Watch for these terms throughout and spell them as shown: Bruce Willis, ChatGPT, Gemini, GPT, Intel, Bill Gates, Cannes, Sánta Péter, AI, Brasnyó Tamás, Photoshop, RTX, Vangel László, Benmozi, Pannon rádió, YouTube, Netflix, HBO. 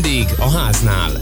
Vendég a háznál.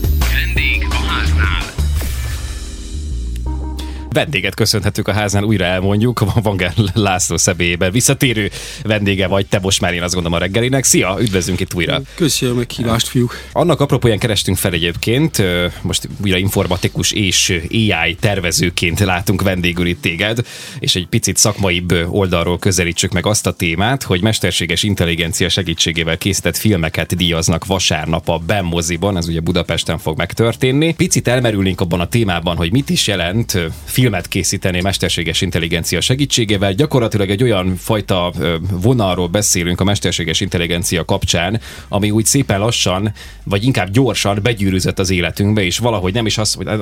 Vendéget köszönhetünk a háznál, újra elmondjuk, a Vangel László személyében visszatérő vendége vagy, te most már én azt gondolom a reggelinek. Szia, üdvözlünk itt újra. Köszönöm a kívást, fiúk. Annak apropóján kerestünk fel egyébként, most újra informatikus és AI tervezőként látunk vendégül itt téged, és egy picit szakmaibb oldalról közelítsük meg azt a témát, hogy mesterséges intelligencia segítségével készített filmeket díjaznak vasárnap a Benmoziban, ez ugye Budapesten fog megtörténni. Picit elmerülünk abban a témában, hogy mit is jelent filmet készíteni mesterséges intelligencia segítségével. Gyakorlatilag egy olyan fajta vonalról beszélünk a mesterséges intelligencia kapcsán, ami úgy szépen lassan, vagy inkább gyorsan begyűrűzött az életünkbe, és valahogy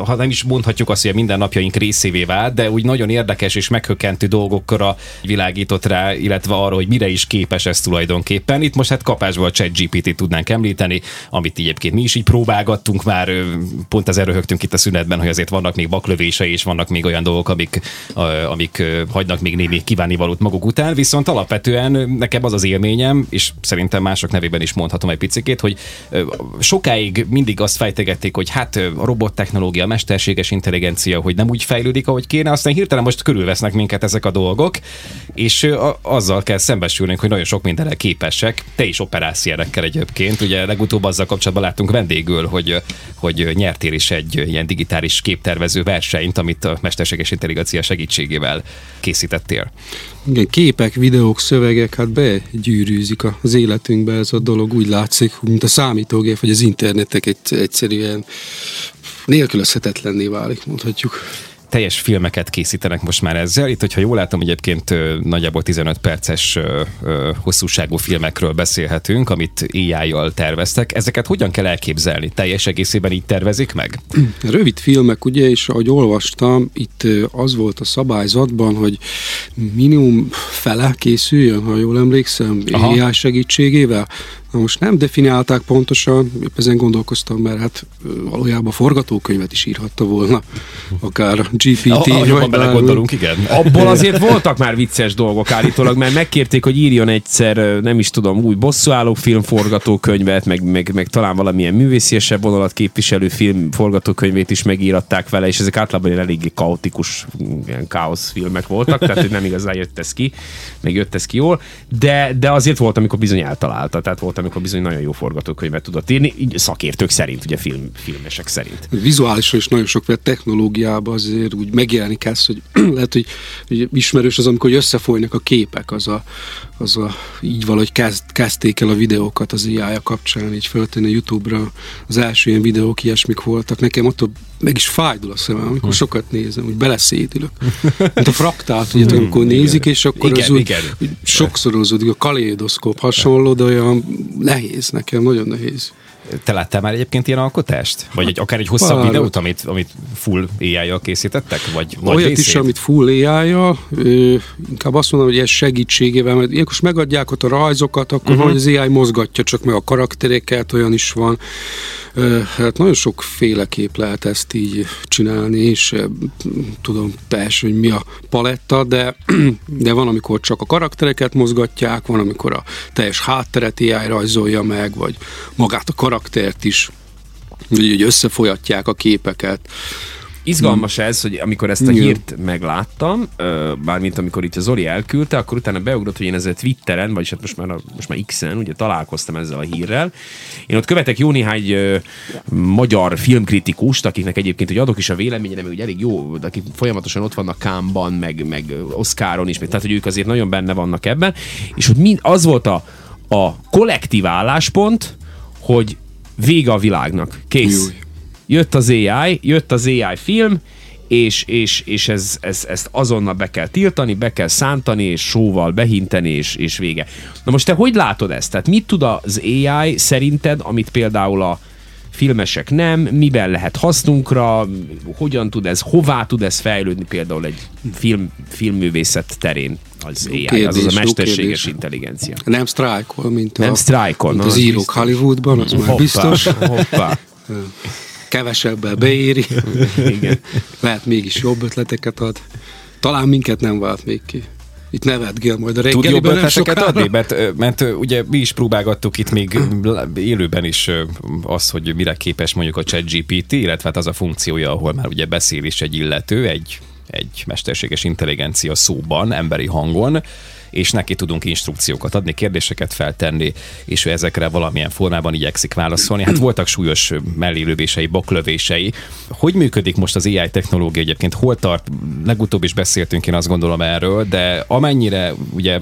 nem is mondhatjuk azt, hogy a mindennapjaink részévé vált, de úgy nagyon érdekes és meghökkentő dolgokra világított rá, illetve arra, hogy mire is képes ez tulajdonképpen. Itt most hát kapásból a ChatGPT-t tudnánk említeni, amit egyébként mi is így próbálgattunk már, pont az erőhögtünk itt a szünetben, hogy azért vannak még baklövései és vannak még olyan dolgok, amik hagynak még némi kívánivalót maguk után, viszont alapvetően nekem az az élményem, és szerintem mások nevében is mondhatom egy picikét, hogy sokáig mindig azt fejtegették, hogy hát a robottechnológia, mesterséges intelligencia, hogy nem úgy fejlődik, ahogy kéne, aztán hirtelen most körülvesznek minket ezek a dolgok, és azzal kell szembesülnünk, hogy nagyon sok mindenre képesek. Te is operálsz ilyenekkel egyébként, ugye legutóbb azzal kapcsolatban láttunk vendégül, hogy nyertél is egy ilyen digitális képtervező versenyt, amit a mesterséges intelligencia segítségével készítettél. Igen, képek, videók, szövegek, hát begyűrűzik az életünkbe ez a dolog, úgy látszik, mint a számítógép, vagy az internetek egyszerűen nélkülözhetetlenné válik, mondhatjuk. Teljes filmeket készítenek most már ezzel. Itt, hogyha jól látom, egyébként nagyjából 15 perces hosszúságú filmekről beszélhetünk, amit AI-jal terveztek. Ezeket hogyan kell elképzelni? Teljes egészében így tervezik meg? Rövid filmek, ugye, és ahogy olvastam, itt az volt a szabályzatban, hogy minimum fele készüljön, ha jól emlékszem, aha, AI segítségével. Na most nem definiálták pontosan, épp ezen gondolkoztam, mert hát valójában forgatókönyvet is írhatta volna, akár GPT. Jobban belegondolunk, igen. Abból azért voltak már vicces dolgok állítólag, mert megkérték, hogy írjon egyszer, nem is tudom, új bosszúállók film forgatókönyvet, meg talán valamilyen művésziesebb vonalat képviselő film forgatókönyvét is megíratták vele, és ezek általában eléggé kaotikus, ilyen káosz filmek voltak, tehát hogy nem igazán jött ez ki jól, de azért volt, amikor bizony eltalálta, tehát volt, amikor bizony nagyon jó forgatókönyvet tudott írni, így szakértők szerint, ugye filmesek szerint. Vizuálisan is nagyon sok technológiában azért úgy megjelenik ez, hogy lehet, hogy ismerős az, amikor összefolynak a képek, az a így valahogy kezdték el a videókat az AI-ja kapcsán, így föltönni a YouTube-ra, az első ilyen videók, ilyesmik voltak. Nekem ott meg is fájdul a szemem, amikor sokat nézem, úgy beleszédülök. Mint a fraktált, ugye, amikor nézik, és akkor igen, az úgy sokszorozódik, a kaléidoszkóp hasonló, de olyan nehéz nekem, nagyon nehéz. Te láttál már egyébként ilyen alkotást? Vagy akár egy hosszabb videót, amit full AI-jal készítettek? Vagy olyat részét? Is, amit full AI-jal, inkább azt mondom, hogy ez segítségével, mert ilyenkor megadják ott a rajzokat, akkor vagy az AI mozgatja csak meg a karaktereket, olyan is van. Hát nagyon sokféleképp lehet ezt így csinálni, és tudom teljesen, hogy mi a paletta, de van, amikor csak a karaktereket mozgatják, van, amikor a teljes hátteret AI rajzolja meg, vagy magát a karaktert is, hogy összefolyatják a képeket. Izgalmas ez, hogy amikor ezt a hírt megláttam, bármint amikor itt a Zoli elküldte, akkor utána beugrott, hogy én ezzel Twitteren, vagyis hát most már X-en, ugye találkoztam ezzel a hírrel. Én ott követek jó néhány magyar filmkritikust, akiknek egyébként, hogy adok is a véleményem, hogy elég jó, akik folyamatosan ott vannak Cannes-ban, meg Oscaron is, tehát hogy ők azért nagyon benne vannak ebben, és hogy az volt a kollektív álláspont, hogy vége a világnak. Kész. Jött az AI film, és ezt azonnal be kell tiltani, be kell szántani, és sóval behinteni, és vége. Na most te hogy látod ezt? Tehát mit tud az AI szerinted, amit például a filmesek nem, miben lehet hasznunkra, hová tud ez fejlődni például egy filmművészet terén? Az AI, az a mesterséges intelligencia. Nem sztrájkol, mint az írók Hollywoodban, az már biztos. Hoppá. Kevesebbel beéri. Igen. Lehet mégis jobb ötleteket ad. Talán minket nem vált még ki. itt nevetgél majd a reggeliben. Tud jobb ötleteket adni? Mert ugye mi is próbálgattuk itt még élőben is az, hogy mire képes mondjuk a ChatGPT, illetve hát az a funkciója, ahol már ugye beszél is egy illető, egy mesterséges intelligencia szóban, emberi hangon, és neki tudunk instrukciókat adni, kérdéseket feltenni, és ő ezekre valamilyen formában igyekszik válaszolni. Hát voltak súlyos mellélövései, baklövései. Hogy működik most az AI technológia egyébként? Hol tart? Legutóbb is beszéltünk, én azt gondolom erről, de amennyire, ugye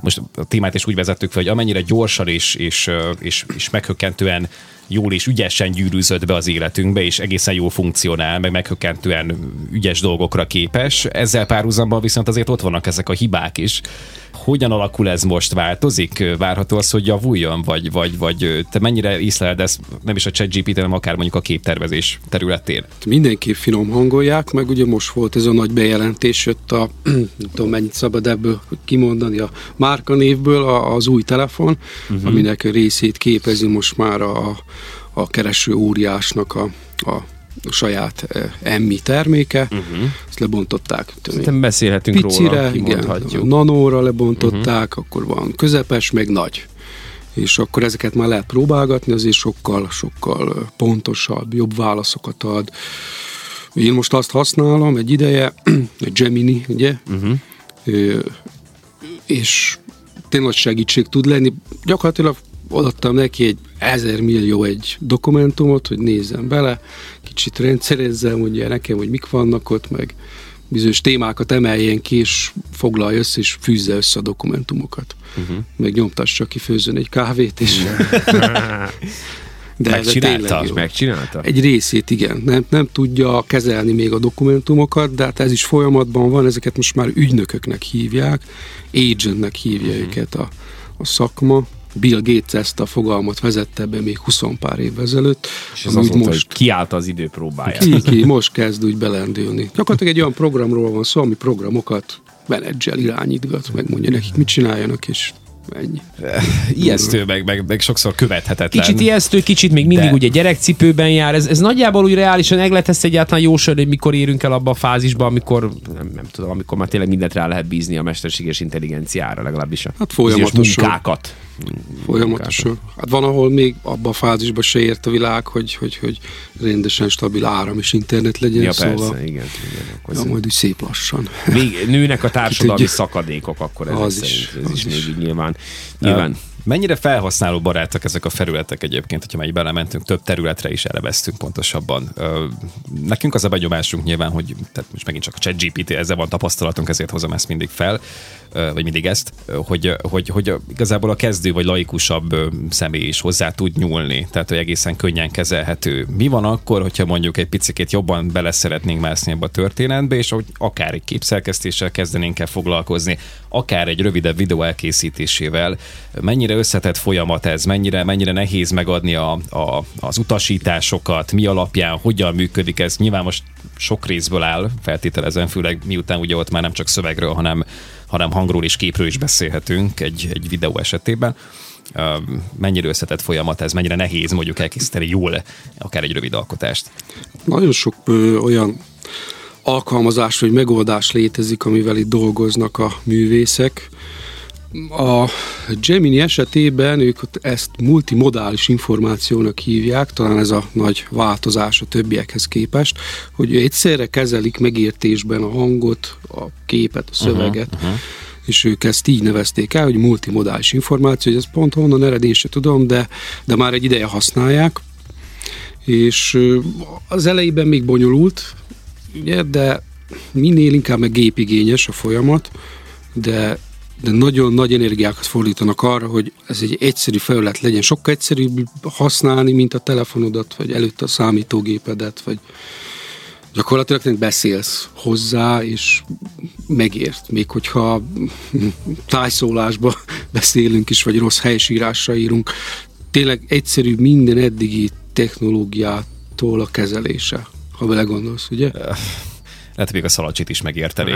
most a témát is úgy vezettük fel, hogy amennyire gyorsan és meghökkentően jól és ügyesen gyűrűzött be az életünkbe, és egészen jól funkcionál, meg meghökkentően ügyes dolgokra képes. Ezzel párhuzamban viszont azért ott vannak ezek a hibák is. Hogyan alakul ez most? Változik? Várható az, hogy javuljon? Vagy te mennyire észleled ezt, nem is a ChatGPT, hanem akár mondjuk a képtervezés területén? Mindenképp finom hangolják, meg ugye most volt ez a nagy bejelentés, jött a, nem tudom mennyit szabad ebből kimondani, a márkanévből az új telefon, aminek részét képezi most már a kereső óriásnak a saját emmi terméke, ezt lebontották. Szerintem beszélhetünk picire, róla, igen, nanóra lebontották, akkor van közepes, meg nagy. És akkor ezeket már lehet próbálgatni, azért sokkal pontosabb, jobb válaszokat ad. Én most azt használom egy ideje, egy Gemini, ugye? És tényleg segítség tud lenni. Gyakorlatilag odaadtam neki 1000 millió dokumentumot, hogy nézzem bele, kicsit rendszerezzem, mondja nekem, hogy mik vannak ott, meg bizonyos témákat emeljen ki, és foglalja össze, és fűzze össze a dokumentumokat. Meg nyomtassa ki főzön egy kávét, és... De megcsinálta? Egy részét, igen. Nem tudja kezelni még a dokumentumokat, de hát ez is folyamatban van, ezeket most már ügynököknek hívják, agentnek hívja őket a szakma. Bill Gates ezt a fogalmat vezette be még 20 pár évvel ezelőtt. És ez azóta, most kiállt az időpróbáját. Ki most kezd úgy belendülni. Gyakorlatilag egy olyan programról van szó, ami programokat menedzsel, irányítgat, megmondja nekik, mit csináljanak, és ennyi. Ijesztő, meg sokszor követhetetlen. Kicsit ijesztő, kicsit még mindig ugye gyerekcipőben jár. Ez nagyjából úgy reálisan meg lehet ezt egyáltalán jósolni, hogy mikor érünk el abba a fázisba, amikor nem tudom, amikor már tényleg mindent rá lehet bízni a mesterséges intelligenciára, legalábbis a munkákat. Folyamatosan. Hát van, ahol még abban a fázisban se ért a világ, hogy rendesen stabil áram és internet legyen. Ja, szóval persze, igen. Majd úgy szép lassan. Nőnek a társadalmi szakadékok, akkor ez is még nyilván. Mennyire felhasználó barátok ezek a felületek egyébként, hogyha már belementünk, több területre is elebeztünk pontosabban. Nekünk az a benyomásunk nyilván, hogy tehát most megint csak a ChatGPT, ezzel van tapasztalatunk, ezért hozom ezt mindig fel, vagy mindig ezt, hogy igazából a kezdő vagy laikusabb személy is hozzá tud nyúlni, tehát hogy egészen könnyen kezelhető. Mi van akkor, hogyha mondjuk egy picikét jobban bele szeretnénk mászni ebbe a történetbe, és hogy akár egy képszerkesztéssel kezdenénk el foglalkozni, akár egy rövidebb videó elkészítésével, mennyire összetett folyamat ez, mennyire nehéz megadni az utasításokat, mi alapján, hogyan működik ez. Nyilván most sok részből áll, feltételezem, főleg miután ugye ott már nem csak szövegről, hanem hangról és képről is beszélhetünk egy videó esetében. Mennyire összetett folyamat ez, mennyire nehéz mondjuk elkészíteni jól akár egy rövid alkotást? Nagyon sok olyan alkalmazás vagy megoldás létezik, amivel itt dolgoznak a művészek. A Gemini esetében ők ezt multimodális információnak hívják, talán ez a nagy változás a többiekhez képest, hogy egyszerre kezelik megértésben a hangot, a képet, a szöveget, és ők ezt így nevezték el, hogy multimodális információ, hogy ez pont honnan ered, én se tudom, de már egy ideje használják, és az elejében még bonyolult, ugye, de minél inkább meg gépigényes a folyamat, de nagyon nagy energiákat fordítanak arra, hogy ez egy egyszerű felület legyen. Sokkal egyszerűbb használni, mint a telefonodat, vagy előtte a számítógépedet, vagy gyakorlatilag beszélsz hozzá, és megért. Még hogyha tájszólásba beszélünk is, vagy rossz helyesírásra írunk. Tényleg egyszerű minden eddigi technológiától a kezelése, ha belegondolsz, ugye? Hát még a szalacsit is megérteni.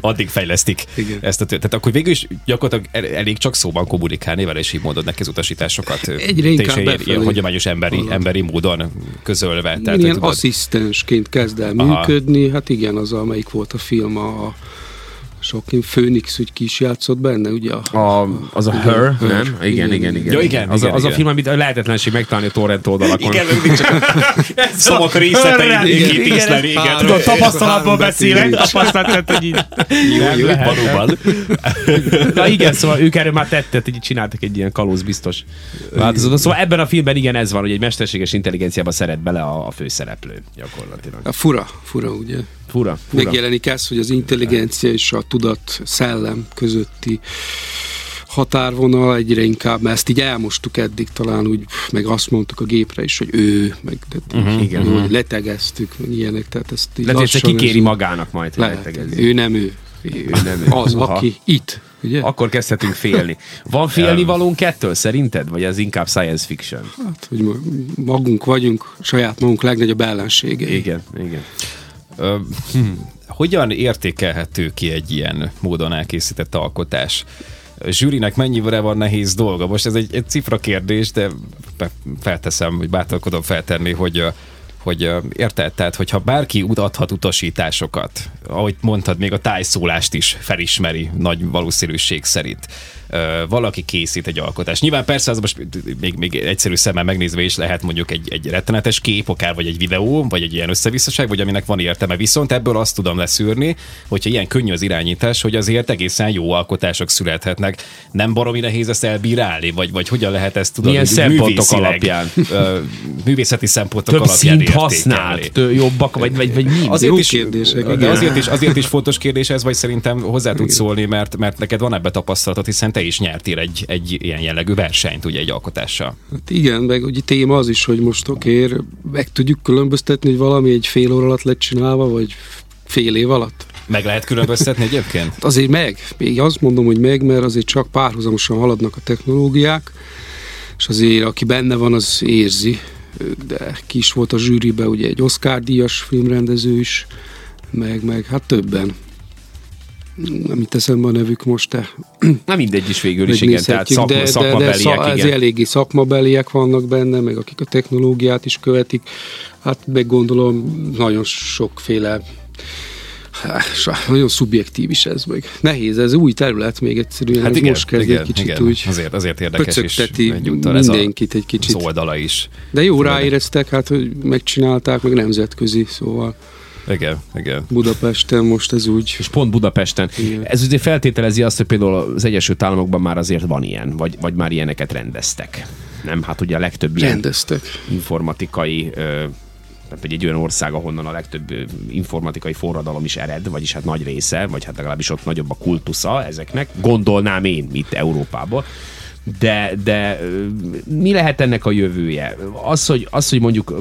Addig fejlesztik. Igen. Ezt tehát akkor végül is gyakorlatilag elég csak szóban kommunikálni vele, és így mondod neki az utasításokat. Egyre inkább hagyományos emberi módon közölve. Ilyen asszisztensként kezd el működni. Hát igen, az, amelyik volt a film, sok Főnix, hogy ki is játszott benne, ugye? Az a Her, nem? Her. Igen. Ja, igen. Az a film, amit lehetetlenség megtalálni a torrent oldalakon. Igen, mindig csak szomok részleteit kitiszteli. Igen. Tudod, tapasztalatból beszélek, tapasztalat, hogy így jó, valóban. Na igen, szóval ők erről már tettet, így csináltak egy ilyen kalóz biztos változatot. Szóval ebben a filmben igen ez van, hogy egy mesterséges intelligenciába szeret bele a főszereplő gyakorlatilag. Fura, ugye? Fura. Megjelenik ez, hogy az intelligencia és a tudat szellem közötti határvonal egyre inkább, mert ezt így elmostuk eddig talán úgy, meg azt mondtuk a gépre is, hogy ő, meg letegeztük, meg ilyenek, tehát ezt így lehet, lassan... kikéri ez magának majd, hogy letegezzük. Ő nem ő. Az, aki itt. Ugye? Akkor kezdhetünk félni. Van félnivalónk ettől szerinted? Vagy ez inkább science fiction? Hát, hogy magunk vagyunk, saját magunk legnagyobb ellenségei. Igen. Hogyan értékelhető ki egy ilyen módon elkészített alkotás? A zsűrinek mennyire van nehéz dolga? Most ez egy cifra kérdés, de felteszem, hogy bátorkodom feltenni, hogy érted? Tehát, hogyha bárki adhat utasításokat, ahogy mondtad, még a tájszólást is felismeri nagy valószínűség szerint. Valaki készít egy alkotást. Nyilván persze az most még egyszerű szemmel megnézve is lehet mondjuk egy rettenetes kép, akár vagy egy videó, vagy egy ilyen összevisszaság, vagy aminek van értelme. Viszont ebből azt tudom leszűrni, hogyha ilyen könnyű az irányítás, hogy azért egészen jó alkotások születhetnek. Nem baromi nehéz ezt elbírálni, vagy hogyan lehet ezt tudni? Milyen szempontok alapján? Művészeti szempontok több alapján használt, jobbak, vagy mi? Azért is fontos kérdés ez, vagy szerintem hozzá tudsz szólni, mert neked van ebbe tapasztalatod, hiszen te is nyertél egy ilyen jellegű versenyt, ugye, egy alkotással. Hát igen, meg ugye téma az is, hogy most meg tudjuk különböztetni, hogy valami egy fél óra alatt lett csinálva, vagy fél év alatt. Meg lehet különböztetni egyébként? Azért meg. Én azt mondom, hogy meg, mert azért csak párhuzamosan haladnak a technológiák, és azért aki benne van, az érzi. De ki is volt a zsűribe, ugye egy Oscar-díjas filmrendező is, meg hát többen. Nem itt eszembe a nevük most, de... Na mindegy is végül is, igen, tehát szakmabeliek, igen. Eléggé szakmabeliek vannak benne, meg akik a technológiát is követik. Hát meg gondolom nagyon sokféle... Nagyon szubjektív is ez, meg nehéz, ez új terület még egyszerűen, hát igen, most kezd egy kicsit igen, úgy azért érdekes pöcökteti mindenkit egy kicsit. Az oldala is. De jó ráéreztek, hát hogy megcsinálták, meg nemzetközi, szóval igen. Budapesten most ez úgy. És pont Budapesten. Igen. Ez ugye feltételezi azt, hogy például az Egyesült Államokban már azért van ilyen, vagy már ilyeneket rendeztek. Nem, hát ugye a legtöbb rendeztek. Informatikai... Tehát egy olyan ország, ahonnan a legtöbb informatikai forradalom is ered, vagyis hát nagy része, vagy hát legalábbis ott nagyobb a kultusza ezeknek, gondolnám én itt Európában. De mi lehet ennek a jövője? Az, hogy mondjuk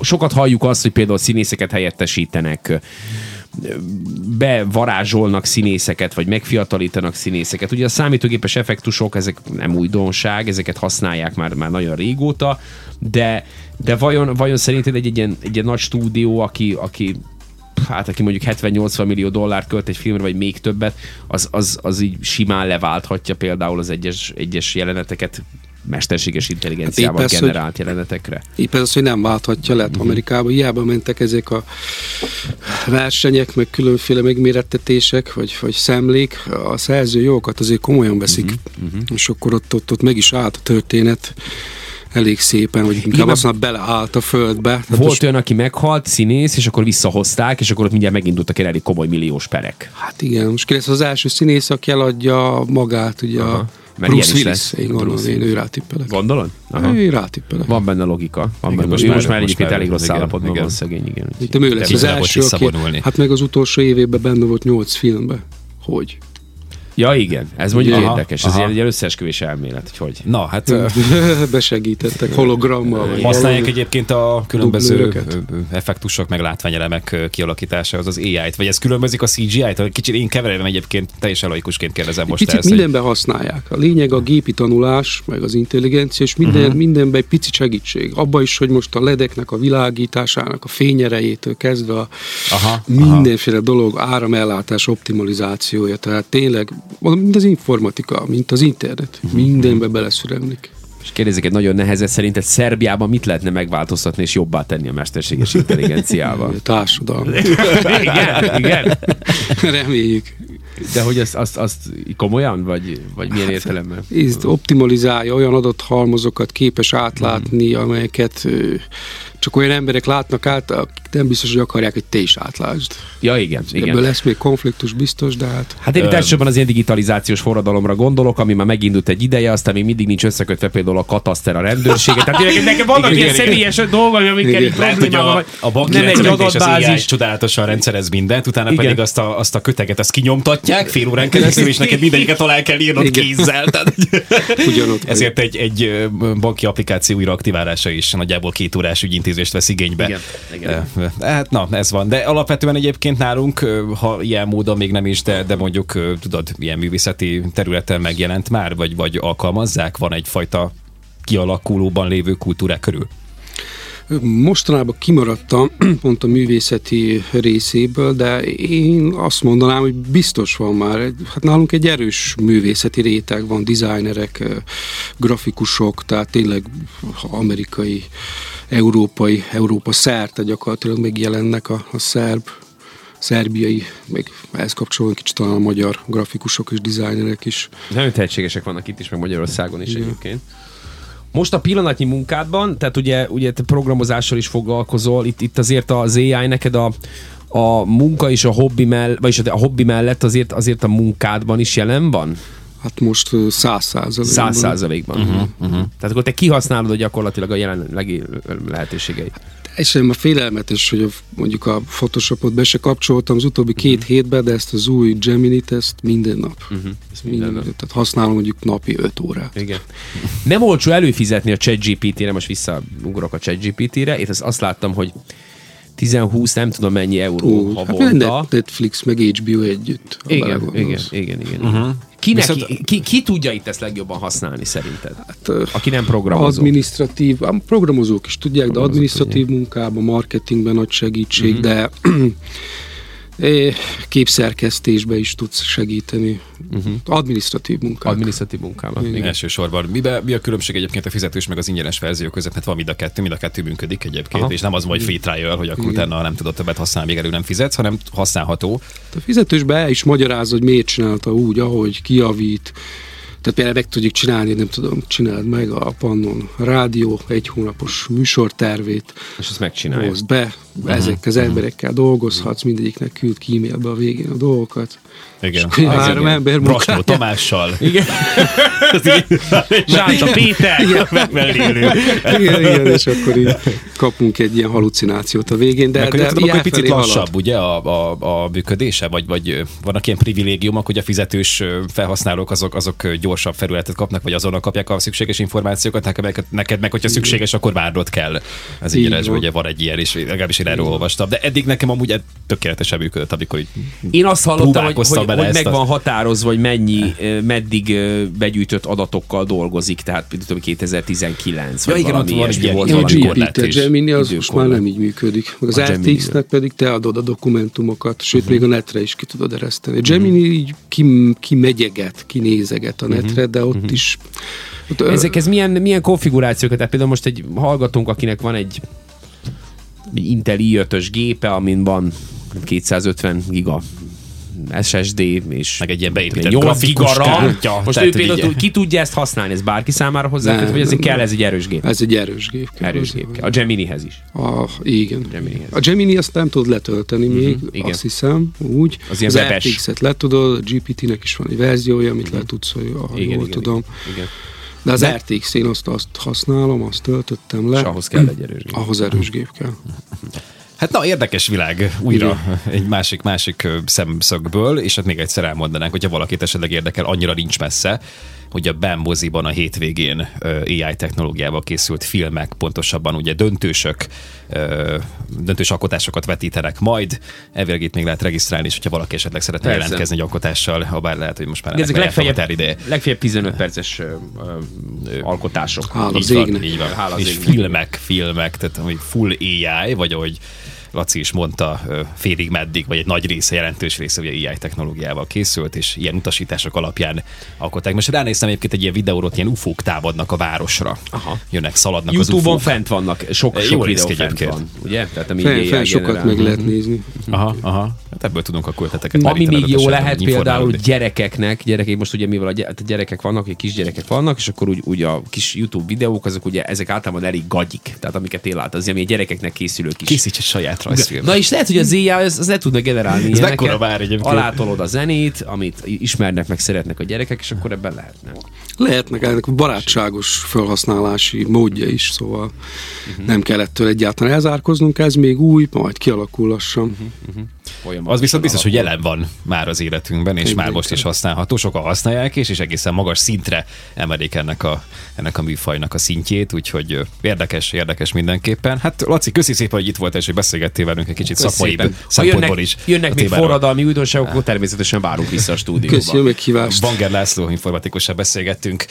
sokat halljuk azt, hogy például színészeket helyettesítenek, bevarázsolnak színészeket, vagy megfiatalítanak színészeket. Ugye a számítógépes effektusok, ezek nem újdonság, ezeket használják már nagyon régóta, de vajon szerinted egy ilyen nagy stúdió, aki mondjuk 70-80 millió dollárt költ egy filmre, vagy még többet, az így simán leválthatja például az egyes jeleneteket mesterséges intelligenciával generált jelenetekre. Éppen az, hogy nem válthatja le. Amerikában hiába mentek ezek a versenyek, meg különféle megmérettetések, vagy szemlék, a szerző jogokat azért komolyan veszik, és akkor ott meg is állt a történet elég szépen, hogy inkább aztán beleállt a földbe. Volt olyan, aki meghalt, színész, és akkor visszahozták, és akkor ott mindjárt megindultak el elég komoly milliós perek. Hát igen, most kérdez az első színész, aki eladja magát, ugye a Bruce Willis, én ő rátippelek. Gondolod? Én rátippelek. Van benne logika. Most már egyébként elég rossz állapotban van szegény. Igen. Ő lesz az első, aki hát meg az utolsó évében benne volt 8 filmben. Hogy? Ja, igen. Ez mondjuk érdekes. Ez egy összeesküvés elmélet, hogy. Na, hát besegítettek hologrammal. Használják egyébként a különböző effektusok, meg látványelemek kialakításához az AI-t, vagy ez különbözik a CGI-t? Kicsit én keverem egyébként, teljesen laikusként kérdezem most ezt. Picit mindenben használják. A lényeg a gépi tanulás, meg az intelligencia, és mindenben egy pici segítség. Abba is, hogy most a ledeknek a világításának, a fényerejétől kezdve a mindenféle dolog áramellátás optimalizációja. Tehát tényleg mint az informatika, mint az internet. Mindenbe beleszüremlik. És kérdezik egy nagyon nehezet, szerinted Szerbiában mit lehetne megváltoztatni és jobbá tenni a mesterséges intelligenciával? Társadalom. Igen, igen. Reméljük. De hogy azt komolyan, vagy milyen értelemben? Optimalizálja olyan adathalmazokat, képes átlátni, amelyeket csak olyan emberek látnak át, akik nem biztos, hogy akarják, hogy te is átlásd. Ja, igen. Ebből lesz még konfliktus biztos, de hát... Hát én elsősorban az ilyen digitalizációs forradalomra gondolok, ami már megindult egy ideje, aztán még mindig nincs összekötve például a kataszter, a rendőrséget. Tehát nekem vannak ilyen személyes dolgai, amikkel itt lehet, hogy a bankjelentés az AI csodálatosan rendszerez mindent, utána pedig azt a köteget, azt kinyomtatják fél órán keresztül, és neked mindegyiket alá kell írnod kézzel. Ezért egy banki applikáció újraaktiválása is nagyjából 2 órás ügyintézést vesz igénybe. Igen. Hát na, ez van. De alapvetően egyébként nálunk, ha ilyen módon még nem is, de mondjuk, tudod, ilyen művészeti területen megjelent már, vagy alkalmazzák, van egyfajta kialakulóban lévő kultúrák körül? Mostanában kimaradtam pont a művészeti részéből, de én azt mondanám, hogy biztos van már. Hát nálunk egy erős művészeti réteg van, designerek, grafikusok, tehát tényleg amerikai, európai, Európa szerte gyakorlatilag megjelennek a szerbiai, meg ehhez kapcsolóan kicsit talán a magyar grafikusok és dizájnerek is. Nagyon tehetségesek vannak itt is, meg Magyarországon is egyébként. Most a pillanatnyi munkádban, tehát ugye te programozással is foglalkozol, itt azért az AI neked a munka és a hobbi mellett azért a munkádban is jelen van? Hát most 100%-ban. 100%-ban. Tehát akkor te kihasználod gyakorlatilag a jelenlegi lehetőségeit. Egyszerűen a félelmetes, hogy mondjuk a Photoshopot be se kapcsoltam az utóbbi 2 hétben, de ezt az új Gemini-t minden nap. Ezt minden nap. Tehát használom mondjuk napi 5 órát. Igen. Nem olcsó előfizetni a ChatGPT-re, most visszaugrok a ChatGPT-re. Én azt láttam, hogy 10-20 nem tudom mennyi euró havonta. Hát Netflix meg HBO együtt. Igen. Ki tudja itt ezt legjobban használni szerinted? Aki nem programozó. Adminisztratív, programozók is tudják, de adminisztratív munkában, marketingben nagy segítség, de képszerkesztésben is tudsz segíteni. Adminisztratív munkában. Igen. Elsősorban. Mi a különbség egyébként a fizetős meg az ingyenes verzió között? Mert van mind a kettő működik egyébként, és nem az vagy free trial, hogy akkor utána nem tudod többet használni, még elő nem fizetsz, hanem használható. A fizetősben el is magyarázod, hogy miért csinálta úgy, ahogy kijavít. Tehát például meg tudjuk csinálni, nem tudom, csináld meg a Pannon rádió 1 hónapos műsortervét. És ezt megcsinálja. Hozd be, ezek az emberekkel dolgozhatsz, mindegyiknek küld ki e-mailbe a végén a dolgokat. Igen. És 3 ember munkája. Brasnyó Tamással. Igen. Sánta Péter. Igen, és akkor így kapunk egy ilyen halucinációt a végén. De akkor picit lassabb, ugye, a működése? Vagy vannak ilyen privilégiumok, hogy a fizetős felhasználók azok gyorsabb felületet kapnak, vagy azonnal kapják a szükséges információkat, neked meg, hogyha szükséges, akkor várnod kell. Ez ingyenesben ugye van egy ilyen, és legalábbis én erről olvastam. De eddig nekem amúgy tökéletesen működött, amikor így én azt hallottam, hogy meg van határozva, hogy meddig begyűjtött adatokkal dolgozik, tehát például 2019, vagy igen, valami ilyesmi volt, valami korlátozás. A Gemini az most már nem így működik. Az RTX-nek pedig te adod a dokumentumokat, sőt, még a netre is ki tudod ereszteni. A Gemini így kimegyeget, kinézeget a netre, de ott is... Ez milyen konfigurációkat? Tehát például most egy hallgatónk, akinek van egy Intel i5-ös gépe, amin van 250 giga SSD, és meg egy ilyen beépített 8 giga RAM. Most ő például ki tudja ezt használni? Ez bárki számára hozzá? Vagy azért kell ez egy erős gép? Ez egy erős gép. A Geminihez is. Igen. A Gemini azt nem tudod letölteni még, azt hiszem, úgy. Az RTX-et letudod, a GPT-nek is van egy verziója, amit letudsz, ha jól tudom. Igen. De az RTX, én azt használom, azt töltöttem le. És ahhoz kell egy erős gép. Ahhoz erős gép kell. Hát na, érdekes világ újra egy másik szemszögből, és hát még egyszer elmondanánk, hogyha valakit esetleg érdekel, annyira nincs messze, hogy a Benmoziban a hétvégén AI technológiával készült filmek, pontosabban ugye döntős alkotásokat vetítenek majd. Elvileg itt még lehet regisztrálni, és hogyha valaki esetleg szeretne jelentkezni egy alkotással, habár lehet, hogy most már ennek megy a határideje. Legfeljebb 15 perces alkotások. Hála az égnek. Így van. És filmek, tehát ami full AI, vagy ahogy Laci is mondta, félig meddig, vagy egy nagy része, jelentős része ugye AI technológiával készült, és ilyen utasítások alapján alkották. Most ránéztem egyébként egy ilyen videóról, ilyen ufók támadnak a városra. Aha. Jönnek, szaladnak az ufók. YouTube-on fent vannak, sok videó fent van, ugye? Tehát ami fenn sokat meg lehet nézni. Aha. Hát ebből tudunk a költeteket marítani. Ami még jó lehet például gyerekeknek, most ugye mivel a gyerekek vannak, vagy kisgyerekek vannak, és akkor úgy a kis YouTube videók, azok ugye ezek általában elég gagyik. Tehát amiket én láttam, az ilyen gyerekeknek készülő kis. Készítse saját rajzfilmet. Na és lehet, hogy az AI az le tudna generálni ilyeneket. Alátolod a zenét, amit ismernek, meg szeretnek a gyerekek, és akkor ebben lehetnek ennek barátságos felhasználási módja is, szóval nem kell ettől egyáltalán elzárkoznunk, ez még új, majd kialakul lassan. Az viszont biztos, hogy jelen van már az életünkben, és már most is használható, sokan használják, és egészen magas szintre emelik ennek a műfajnak a szintjét, úgyhogy érdekes mindenképpen. Hát Laci, köszi szépen, hogy itt voltál, és hogy beszélgettél velünk egy kicsit szakmaibb szempontból is. Jönnek még forradalmi újdonságok, természetesen várunk vissza a stúdióba. Köszönöm a meghívást. Vangel László informatikussal beszélgettünk.